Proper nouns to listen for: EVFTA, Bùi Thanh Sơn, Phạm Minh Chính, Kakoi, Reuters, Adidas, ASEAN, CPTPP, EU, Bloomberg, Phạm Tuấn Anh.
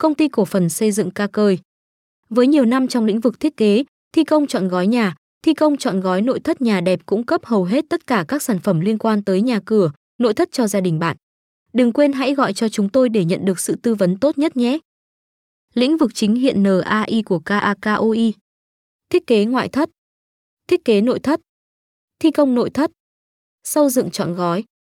công ty cổ phần xây dựng Kakoi. Với nhiều năm trong lĩnh vực thiết kế, thi công trọn gói nhà, thi công trọn gói nội thất nhà đẹp cũng cấp hầu hết tất cả các sản phẩm liên quan tới nhà cửa, nội thất cho gia đình bạn. Đừng quên hãy gọi cho chúng tôi để nhận được sự tư vấn tốt nhất nhé. Lĩnh vực chính hiện NAI của Kakoi: thiết kế ngoại thất, thiết kế nội thất, thi công nội thất, xây dựng trọn gói.